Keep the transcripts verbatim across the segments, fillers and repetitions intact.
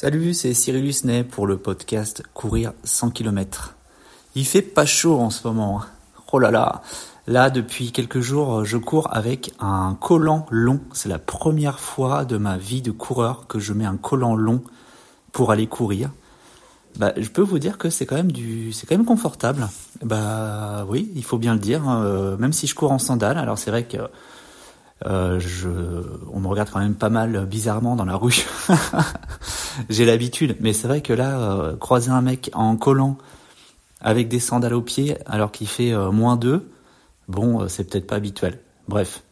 Salut, c'est Cyril Usney pour le podcast Courir cent kilomètres. Il fait pas chaud en ce moment. Oh là là. Là, depuis quelques jours, je cours avec un collant long. C'est la première fois de ma vie de coureur que je mets un collant long pour aller courir. Bah, je peux vous dire que c'est quand même du, c'est quand même confortable. Bah oui, il faut bien le dire. Euh, même si je cours en sandales, alors c'est vrai que euh, je, on me regarde quand même pas mal bizarrement dans la rue. J'ai l'habitude, mais c'est vrai que là, euh, croiser un mec en collant avec des sandales aux pieds, alors qu'il fait euh, moins deux, bon, euh, c'est peut-être pas habituel. Bref.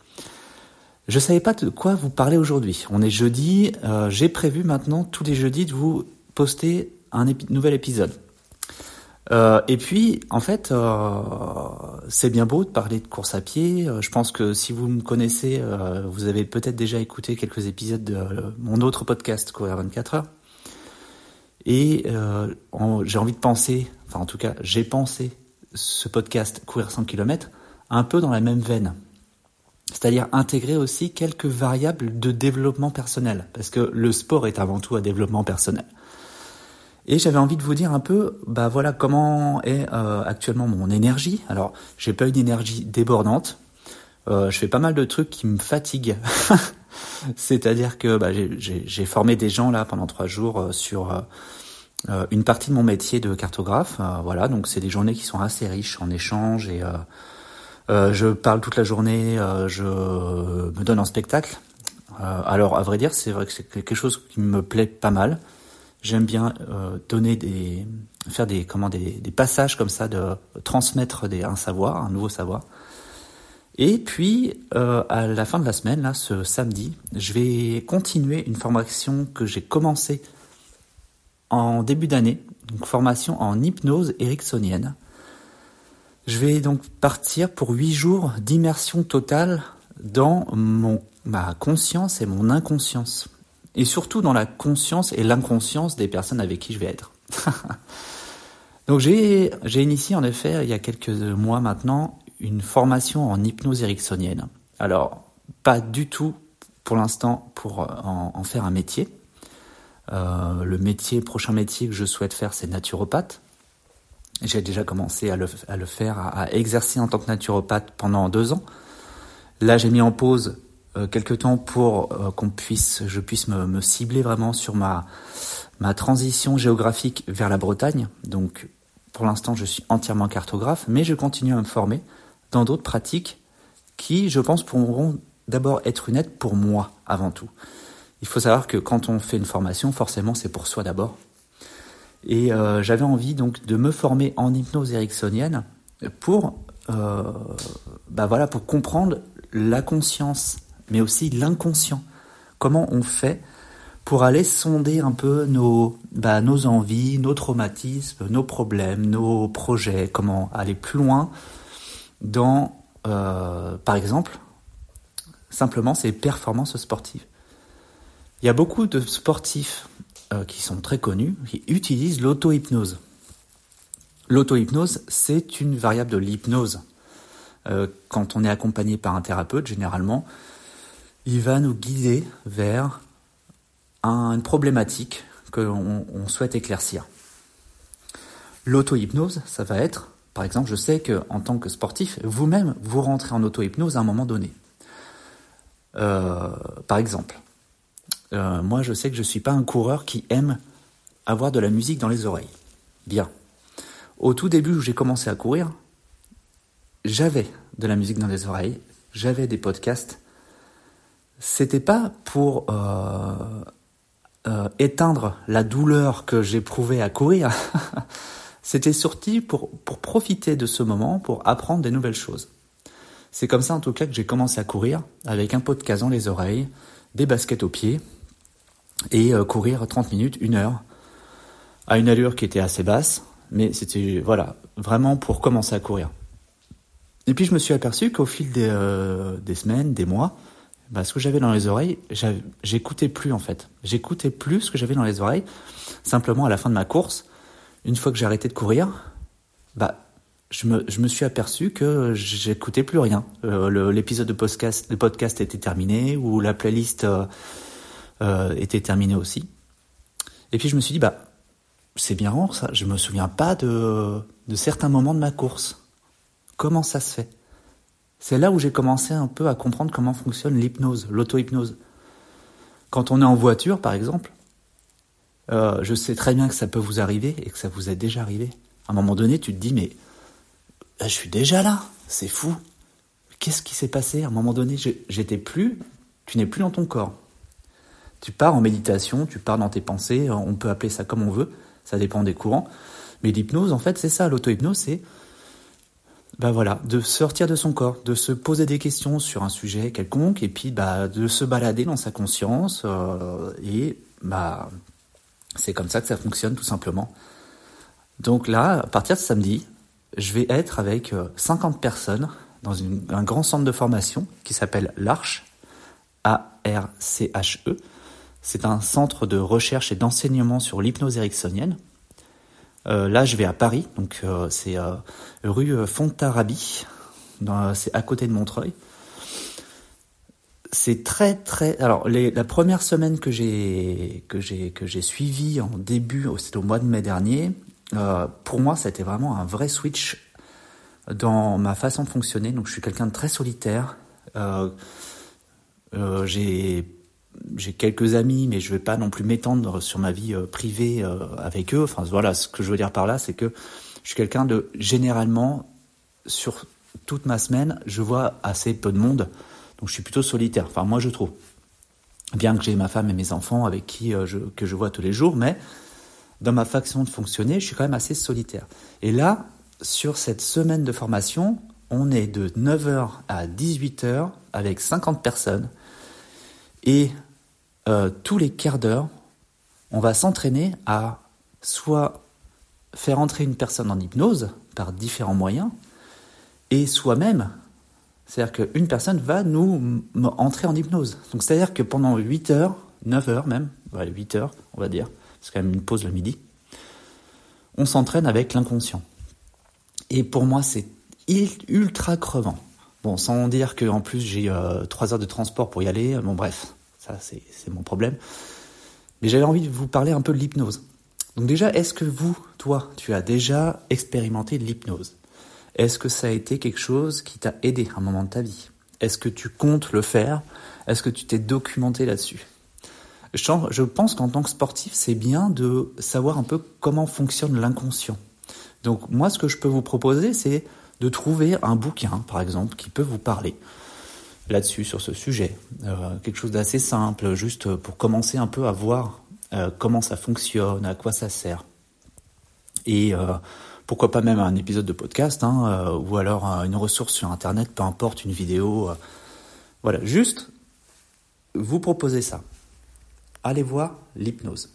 Je savais pas de quoi vous parler aujourd'hui. On est jeudi. Euh, j'ai prévu maintenant tous les jeudis de vous poster un épi- nouvel épisode. Euh, et puis, en fait, euh, c'est bien beau de parler de course à pied. Euh, je pense que si vous me connaissez, euh, vous avez peut-être déjà écouté quelques épisodes de euh, mon autre podcast, Courir vingt-quatre heures. Et euh, en, j'ai envie de penser, enfin en tout cas, j'ai pensé ce podcast Courir cent kilomètres un peu dans la même veine. C'est-à-dire intégrer aussi quelques variables de développement personnel. Parce que le sport est avant tout un développement personnel. Et j'avais envie de vous dire un peu, bah voilà, comment est euh, actuellement mon énergie. Alors, j'ai pas une énergie débordante. Euh, je fais pas mal de trucs qui me fatiguent. C'est-à-dire que bah, j'ai, j'ai, j'ai formé des gens là pendant trois jours euh, sur euh, une partie de mon métier de cartographe. Euh, voilà, donc c'est des journées qui sont assez riches en échanges et euh, euh, je parle toute la journée. Euh, je me donne en spectacle. Euh, alors, à vrai dire, c'est vrai que c'est quelque chose qui me plaît pas mal. J'aime bien euh, donner des, faire des, comment, des, des passages comme ça, de transmettre des, un savoir, un nouveau savoir. Et puis, euh, à la fin de la semaine, là, ce samedi, je vais continuer une formation que j'ai commencée en début d'année, donc formation en hypnose éricksonnienne. Je vais donc partir pour huit jours d'immersion totale dans mon, ma conscience et mon inconscience. Et surtout dans la conscience et l'inconscience des personnes avec qui je vais être. Donc j'ai, j'ai initié en effet, il y a quelques mois maintenant, une formation en hypnose éricksonnienne. Alors, pas du tout pour l'instant pour en, en faire un métier. Euh, le métier, prochain métier que je souhaite faire, c'est naturopathe. J'ai déjà commencé à le, à le faire, à, à exercer en tant que naturopathe pendant deux ans. Là, j'ai mis en pause quelques temps pour euh, qu'on puisse, je puisse me, me cibler vraiment sur ma, ma transition géographique vers la Bretagne. Donc, pour l'instant, je suis entièrement cartographe, mais je continue à me former dans d'autres pratiques qui, je pense, pourront d'abord être une aide pour moi avant tout. Il faut savoir que quand on fait une formation, forcément, c'est pour soi d'abord. Et euh, j'avais envie donc de me former en hypnose éricksonnienne pour, euh, bah voilà, pour comprendre la conscience, mais aussi l'inconscient. Comment on fait pour aller sonder un peu nos, bah, nos envies, nos traumatismes, nos problèmes, nos projets, comment aller plus loin dans, euh, par exemple, simplement ces performances sportives. Il y a beaucoup de sportifs euh, qui sont très connus, qui utilisent l'auto-hypnose. L'auto-hypnose, c'est une variable de l'hypnose. Euh, quand on est accompagné par un thérapeute, généralement, il va nous guider vers un, une problématique que on, on souhaite éclaircir. L'auto-hypnose, ça va être, par exemple, je sais que en tant que sportif, vous-même, vous rentrez en auto-hypnose à un moment donné. Euh, par exemple, euh, moi, je sais que je suis pas un coureur qui aime avoir de la musique dans les oreilles. Bien. Au tout début où j'ai commencé à courir, j'avais de la musique dans les oreilles, j'avais des podcasts. C'était pas pour euh, euh, éteindre la douleur que j'éprouvais à courir. C'était sorti pour, pour profiter de ce moment, pour apprendre des nouvelles choses. C'est comme ça en tout cas que j'ai commencé à courir, avec un podcast dans les oreilles, des baskets aux pieds, et euh, courir trente minutes, une heure, à une allure qui était assez basse, mais c'était voilà vraiment pour commencer à courir. Et puis je me suis aperçu qu'au fil des, euh, des semaines, des mois, bah, ce que j'avais dans les oreilles, j'écoutais plus en fait. J'écoutais plus ce que j'avais dans les oreilles. Simplement, à la fin de ma course, une fois que j'ai arrêté de courir, bah, je me, je me suis aperçu que j'écoutais plus rien. Euh, le, l'épisode de podcast, le podcast était terminé ou la playlist euh, euh, était terminée aussi. Et puis je me suis dit, bah, c'est bien rare ça, je me souviens pas de, de certains moments de ma course. Comment ça se fait ? C'est là où j'ai commencé un peu à comprendre comment fonctionne l'hypnose, l'auto-hypnose. Quand on est en voiture, par exemple, euh, je sais très bien que ça peut vous arriver et que ça vous est déjà arrivé. À un moment donné, tu te dis, mais là, je suis déjà là, c'est fou. Qu'est-ce qui s'est passé ? À un moment donné, je, j'étais plus, tu n'es plus dans ton corps. Tu pars en méditation, tu pars dans tes pensées, on peut appeler ça comme on veut, ça dépend des courants. Mais l'hypnose, en fait, c'est ça, l'auto-hypnose, c'est... Bah voilà, de sortir de son corps, de se poser des questions sur un sujet quelconque, et puis bah, de se balader dans sa conscience, euh, et bah, c'est comme ça que ça fonctionne tout simplement. Donc là, à partir de samedi, je vais être avec cinquante personnes dans une, un grand centre de formation qui s'appelle l'ARCHE, A R C H E. C'est un centre de recherche et d'enseignement sur l'hypnose éricksonnienne. Euh, là, je vais à Paris, donc euh, c'est euh, rue Fontarabie, dans, euh, c'est à côté de Montreuil. C'est très très. Alors, les, la première semaine que j'ai que j'ai que j'ai suivie en début, c'était au mois de mai dernier. Euh, pour moi, ça a été vraiment un vrai switch dans ma façon de fonctionner. Donc, je suis quelqu'un de très solitaire. Euh, euh, j'ai J'ai quelques amis, mais je ne vais pas non plus m'étendre sur ma vie euh, privée euh, avec eux. Enfin, voilà, ce que je veux dire par là, c'est que je suis quelqu'un de, généralement, sur toute ma semaine, je vois assez peu de monde. Donc, je suis plutôt solitaire. Enfin, moi, je trouve. Bien que j'ai ma femme et mes enfants avec qui euh, je, que je vois tous les jours, mais dans ma façon de fonctionner, je suis quand même assez solitaire. Et là, sur cette semaine de formation, on est de neuf heures à dix-huit heures avec cinquante personnes. Et euh, tous les quarts d'heure, on va s'entraîner à soit faire entrer une personne en hypnose par différents moyens, et soi-même, c'est-à-dire qu'une personne va nous m- entrer en hypnose. Donc c'est-à-dire que pendant huit heures, neuf heures même, ouais, huit heures on va dire, c'est quand même une pause le midi, on s'entraîne avec l'inconscient. Et pour moi, c'est ultra crevant. Bon, sans dire qu'en plus j'ai euh, trois heures de transport pour y aller, bon bref, ça c'est, c'est mon problème. Mais j'avais envie de vous parler un peu de l'hypnose. Donc déjà, est-ce que vous, toi, tu as déjà expérimenté l'hypnose ? Est-ce que ça a été quelque chose qui t'a aidé à un moment de ta vie ? Est-ce que tu comptes le faire ? Est-ce que tu t'es documenté là-dessus ? Je pense qu'en tant que sportif, c'est bien de savoir un peu comment fonctionne l'inconscient. Donc moi, ce que je peux vous proposer, c'est de trouver un bouquin, par exemple, qui peut vous parler là-dessus, sur ce sujet. Euh, quelque chose d'assez simple, juste pour commencer un peu à voir euh, comment ça fonctionne, à quoi ça sert. Et euh, pourquoi pas même un épisode de podcast, hein, euh, ou alors euh, une ressource sur Internet, peu importe, une vidéo. Euh, voilà, juste vous proposer ça. Allez voir l'hypnose.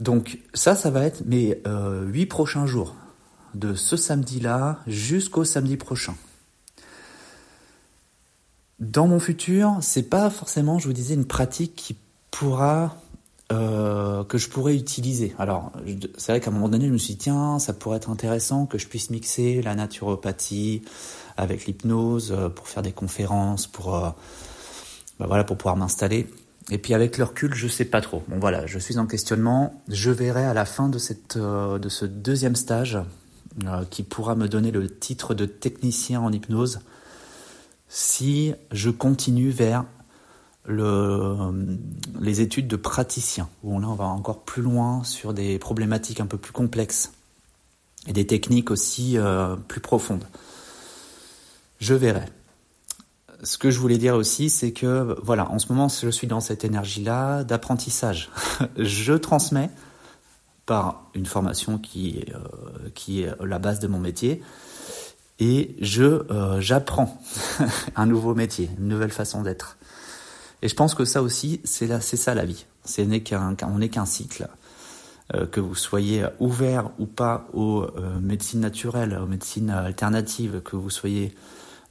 Donc ça, ça va être mes euh, huit prochains jours. De ce samedi-là jusqu'au samedi prochain. Dans mon futur, c'est pas forcément, je vous disais, une pratique qui pourra, euh, que je pourrais utiliser. Alors, c'est vrai qu'à un moment donné, je me suis dit, tiens, ça pourrait être intéressant que je puisse mixer la naturopathie avec l'hypnose pour faire des conférences, pour, euh, ben voilà, pour pouvoir m'installer. Et puis avec le recul, je sais pas trop. Bon voilà, je suis en questionnement. Je verrai à la fin de cette, euh, de ce deuxième stage. Euh, qui pourra me donner le titre de technicien en hypnose si je continue vers le, euh, les études de praticien, où là on va encore plus loin sur des problématiques un peu plus complexes et des techniques aussi euh, plus profondes. Je verrai. Ce que je voulais dire aussi, c'est que voilà, en ce moment je suis dans cette énergie-là d'apprentissage. Je transmets par une formation qui, euh, qui est la base de mon métier, et je, euh, j'apprends un nouveau métier, une nouvelle façon d'être. Et je pense que ça aussi, c'est, la, c'est ça la vie. C'est, on n'est qu'un, on n'est qu'un cycle. Euh, que vous soyez ouvert ou pas aux euh, médecines naturelles, aux médecines alternatives, que vous soyez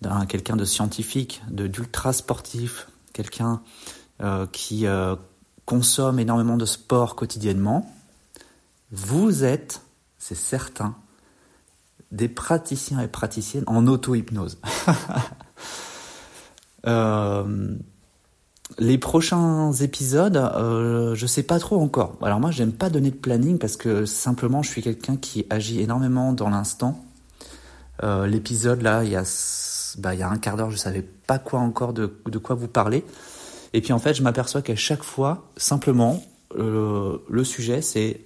d'un, quelqu'un de scientifique, de, d'ultra sportif, quelqu'un euh, qui euh, consomme énormément de sport quotidiennement, vous êtes, c'est certain, des praticiens et praticiennes en auto-hypnose. euh, Les prochains épisodes, euh, je sais pas trop encore. Alors moi, j'aime pas donner de planning parce que simplement, je suis quelqu'un qui agit énormément dans l'instant. Euh, l'épisode là, il y a, bah, il y a un quart d'heure, je savais pas quoi encore de, de quoi vous parler. Et puis en fait, je m'aperçois qu'à chaque fois, simplement, euh, le sujet, c'est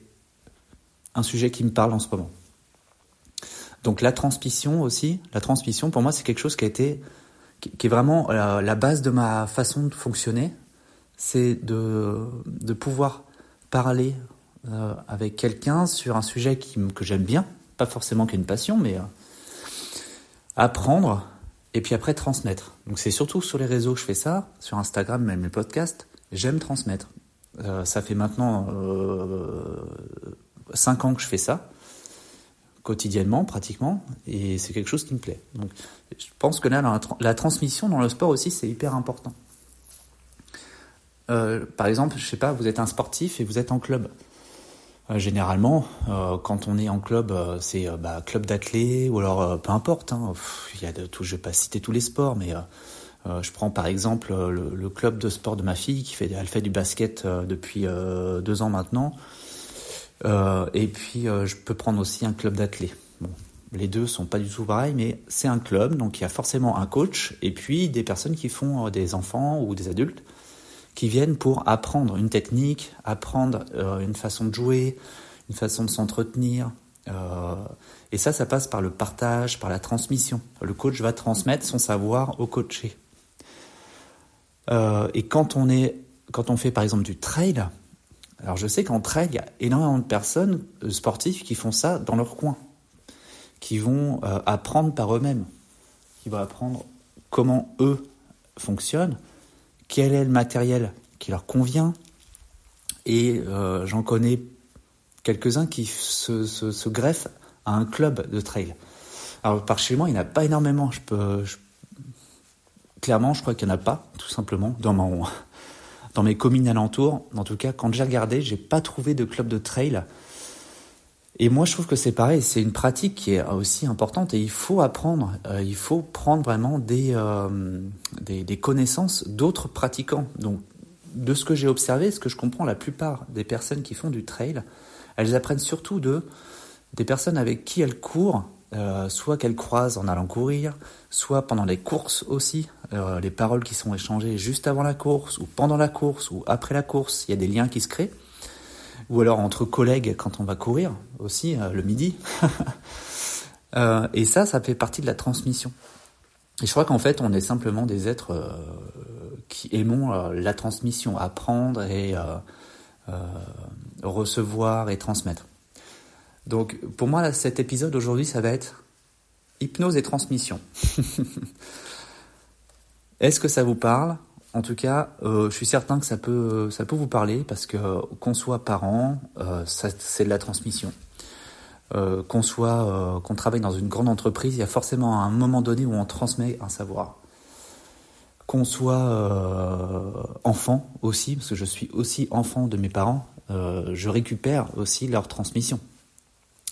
un sujet qui me parle en ce moment. Donc la transmission aussi, la transmission pour moi, c'est quelque chose qui a été qui est vraiment la, la base de ma façon de fonctionner, c'est de, de pouvoir parler euh, avec quelqu'un sur un sujet qui, que j'aime bien, pas forcément qu'une passion, mais euh, apprendre et puis après transmettre. Donc c'est surtout sur les réseaux que je fais ça, sur Instagram, même les podcasts, j'aime transmettre. Euh, ça fait maintenant euh, cinq ans que je fais ça, quotidiennement, pratiquement, et c'est quelque chose qui me plaît. Donc, je pense que là, la, tra- la transmission dans le sport aussi, c'est hyper important. Euh, par exemple, je sais pas, vous êtes un sportif et vous êtes en club. Euh, généralement, euh, quand on est en club, euh, c'est euh, bah, club d'athlètes ou alors euh, peu importe. Hein, pff, y a de tout, je vais pas citer tous les sports, mais euh, euh, je prends par exemple euh, le, le club de sport de ma fille qui fait, elle fait du basket euh, depuis euh, deux ans maintenant. Euh, et puis euh, je peux prendre aussi un club d'athlètes. Bon, les deux sont pas du tout pareils, mais c'est un club, donc il y a forcément un coach et puis des personnes qui font euh, des enfants ou des adultes qui viennent pour apprendre une technique, apprendre euh, une façon de jouer, une façon de s'entretenir. Euh, et ça, ça passe par le partage, par la transmission. Le coach va transmettre son savoir au coaché. Euh, et quand on est, quand on fait par exemple du trail. Alors je sais qu'en trail, il y a énormément de personnes sportives qui font ça dans leur coin, qui vont euh, apprendre par eux-mêmes, qui vont apprendre comment eux fonctionnent, quel est le matériel qui leur convient. Et euh, j'en connais quelques-uns qui se, se, se greffent à un club de trail. Alors par chez moi, il n'y en a pas énormément. Je peux, je... Clairement, je crois qu'il n'y en a pas, tout simplement, dans mon... Dans mes communes alentours, en tout cas, quand j'ai regardé, j'ai pas trouvé de club de trail. Et moi, je trouve que c'est pareil, c'est une pratique qui est aussi importante et il faut apprendre, euh, il faut prendre vraiment des, euh, des, des connaissances d'autres pratiquants. Donc, de ce que j'ai observé, ce que je comprends, la plupart des personnes qui font du trail, elles apprennent surtout de des personnes avec qui elles courent, euh, soit qu'elles croisent en allant courir, soit pendant les courses aussi. Euh, les paroles qui sont échangées juste avant la course ou pendant la course ou après la course, il y a des liens qui se créent. Ou alors entre collègues quand on va courir aussi, euh, le midi. euh, et ça, ça fait partie de la transmission. Et je crois qu'en fait, on est simplement des êtres euh, qui aimons euh, la transmission, apprendre et euh, euh, recevoir et transmettre. Donc pour moi, là, cet épisode aujourd'hui, ça va être hypnose et transmission. Est-ce que ça vous parle ? En tout cas, euh, je suis certain que ça peut, ça peut vous parler parce que qu'on soit parent, euh, ça, c'est de la transmission. Euh, qu'on soit, euh, qu'on travaille dans une grande entreprise, il y a forcément un moment donné où on transmet un savoir. Qu'on soit euh, enfant aussi, parce que je suis aussi enfant de mes parents, euh, je récupère aussi leur transmission.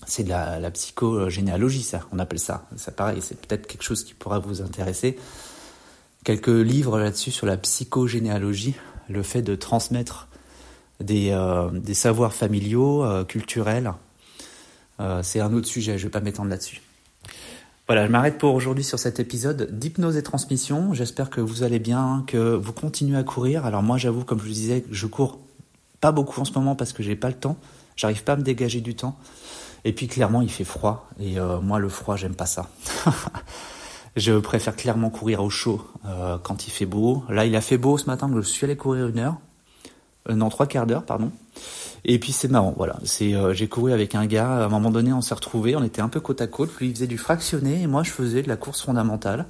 C'est de la, la psychogénéalogie, ça, on appelle ça. Ça pareil, c'est peut-être quelque chose qui pourra vous intéresser. Quelques livres là-dessus sur la psychogénéalogie, le fait de transmettre des, euh, des savoirs familiaux, euh, culturels. Euh, c'est un autre sujet, je ne vais pas m'étendre là-dessus. Voilà, je m'arrête pour aujourd'hui sur cet épisode d'hypnose et transmission. J'espère que vous allez bien, que vous continuez à courir. Alors moi, j'avoue, comme je vous disais, je cours pas beaucoup en ce moment parce que j'ai pas le temps. J'arrive pas à me dégager du temps. Et puis clairement, il fait froid. Et euh, moi, le froid, j'aime pas ça. Je préfère clairement courir au chaud euh, quand il fait beau. Là, il a fait beau ce matin, donc je suis allé courir une heure, euh, non trois quarts d'heure, pardon. Et puis c'est marrant, voilà. C'est, euh, j'ai couru avec un gars. À un moment donné, on s'est retrouvés, on était un peu côte à côte. Lui, il faisait du fractionné et moi, je faisais de la course fondamentale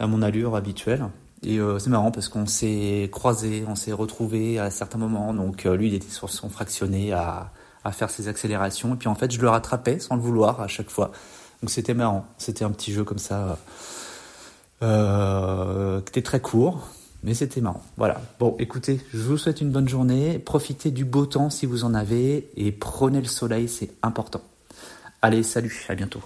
à mon allure habituelle. Et euh, c'est marrant parce qu'on s'est croisés, on s'est retrouvés à certains moments. Donc euh, lui, il était sur son fractionné à à faire ses accélérations. Et puis en fait, je le rattrapais sans le vouloir à chaque fois. Donc c'était marrant, c'était un petit jeu comme ça, euh, qui était très court, mais c'était marrant. Voilà, bon écoutez, je vous souhaite une bonne journée, profitez du beau temps si vous en avez, et prenez le soleil, c'est important. Allez, salut, à bientôt.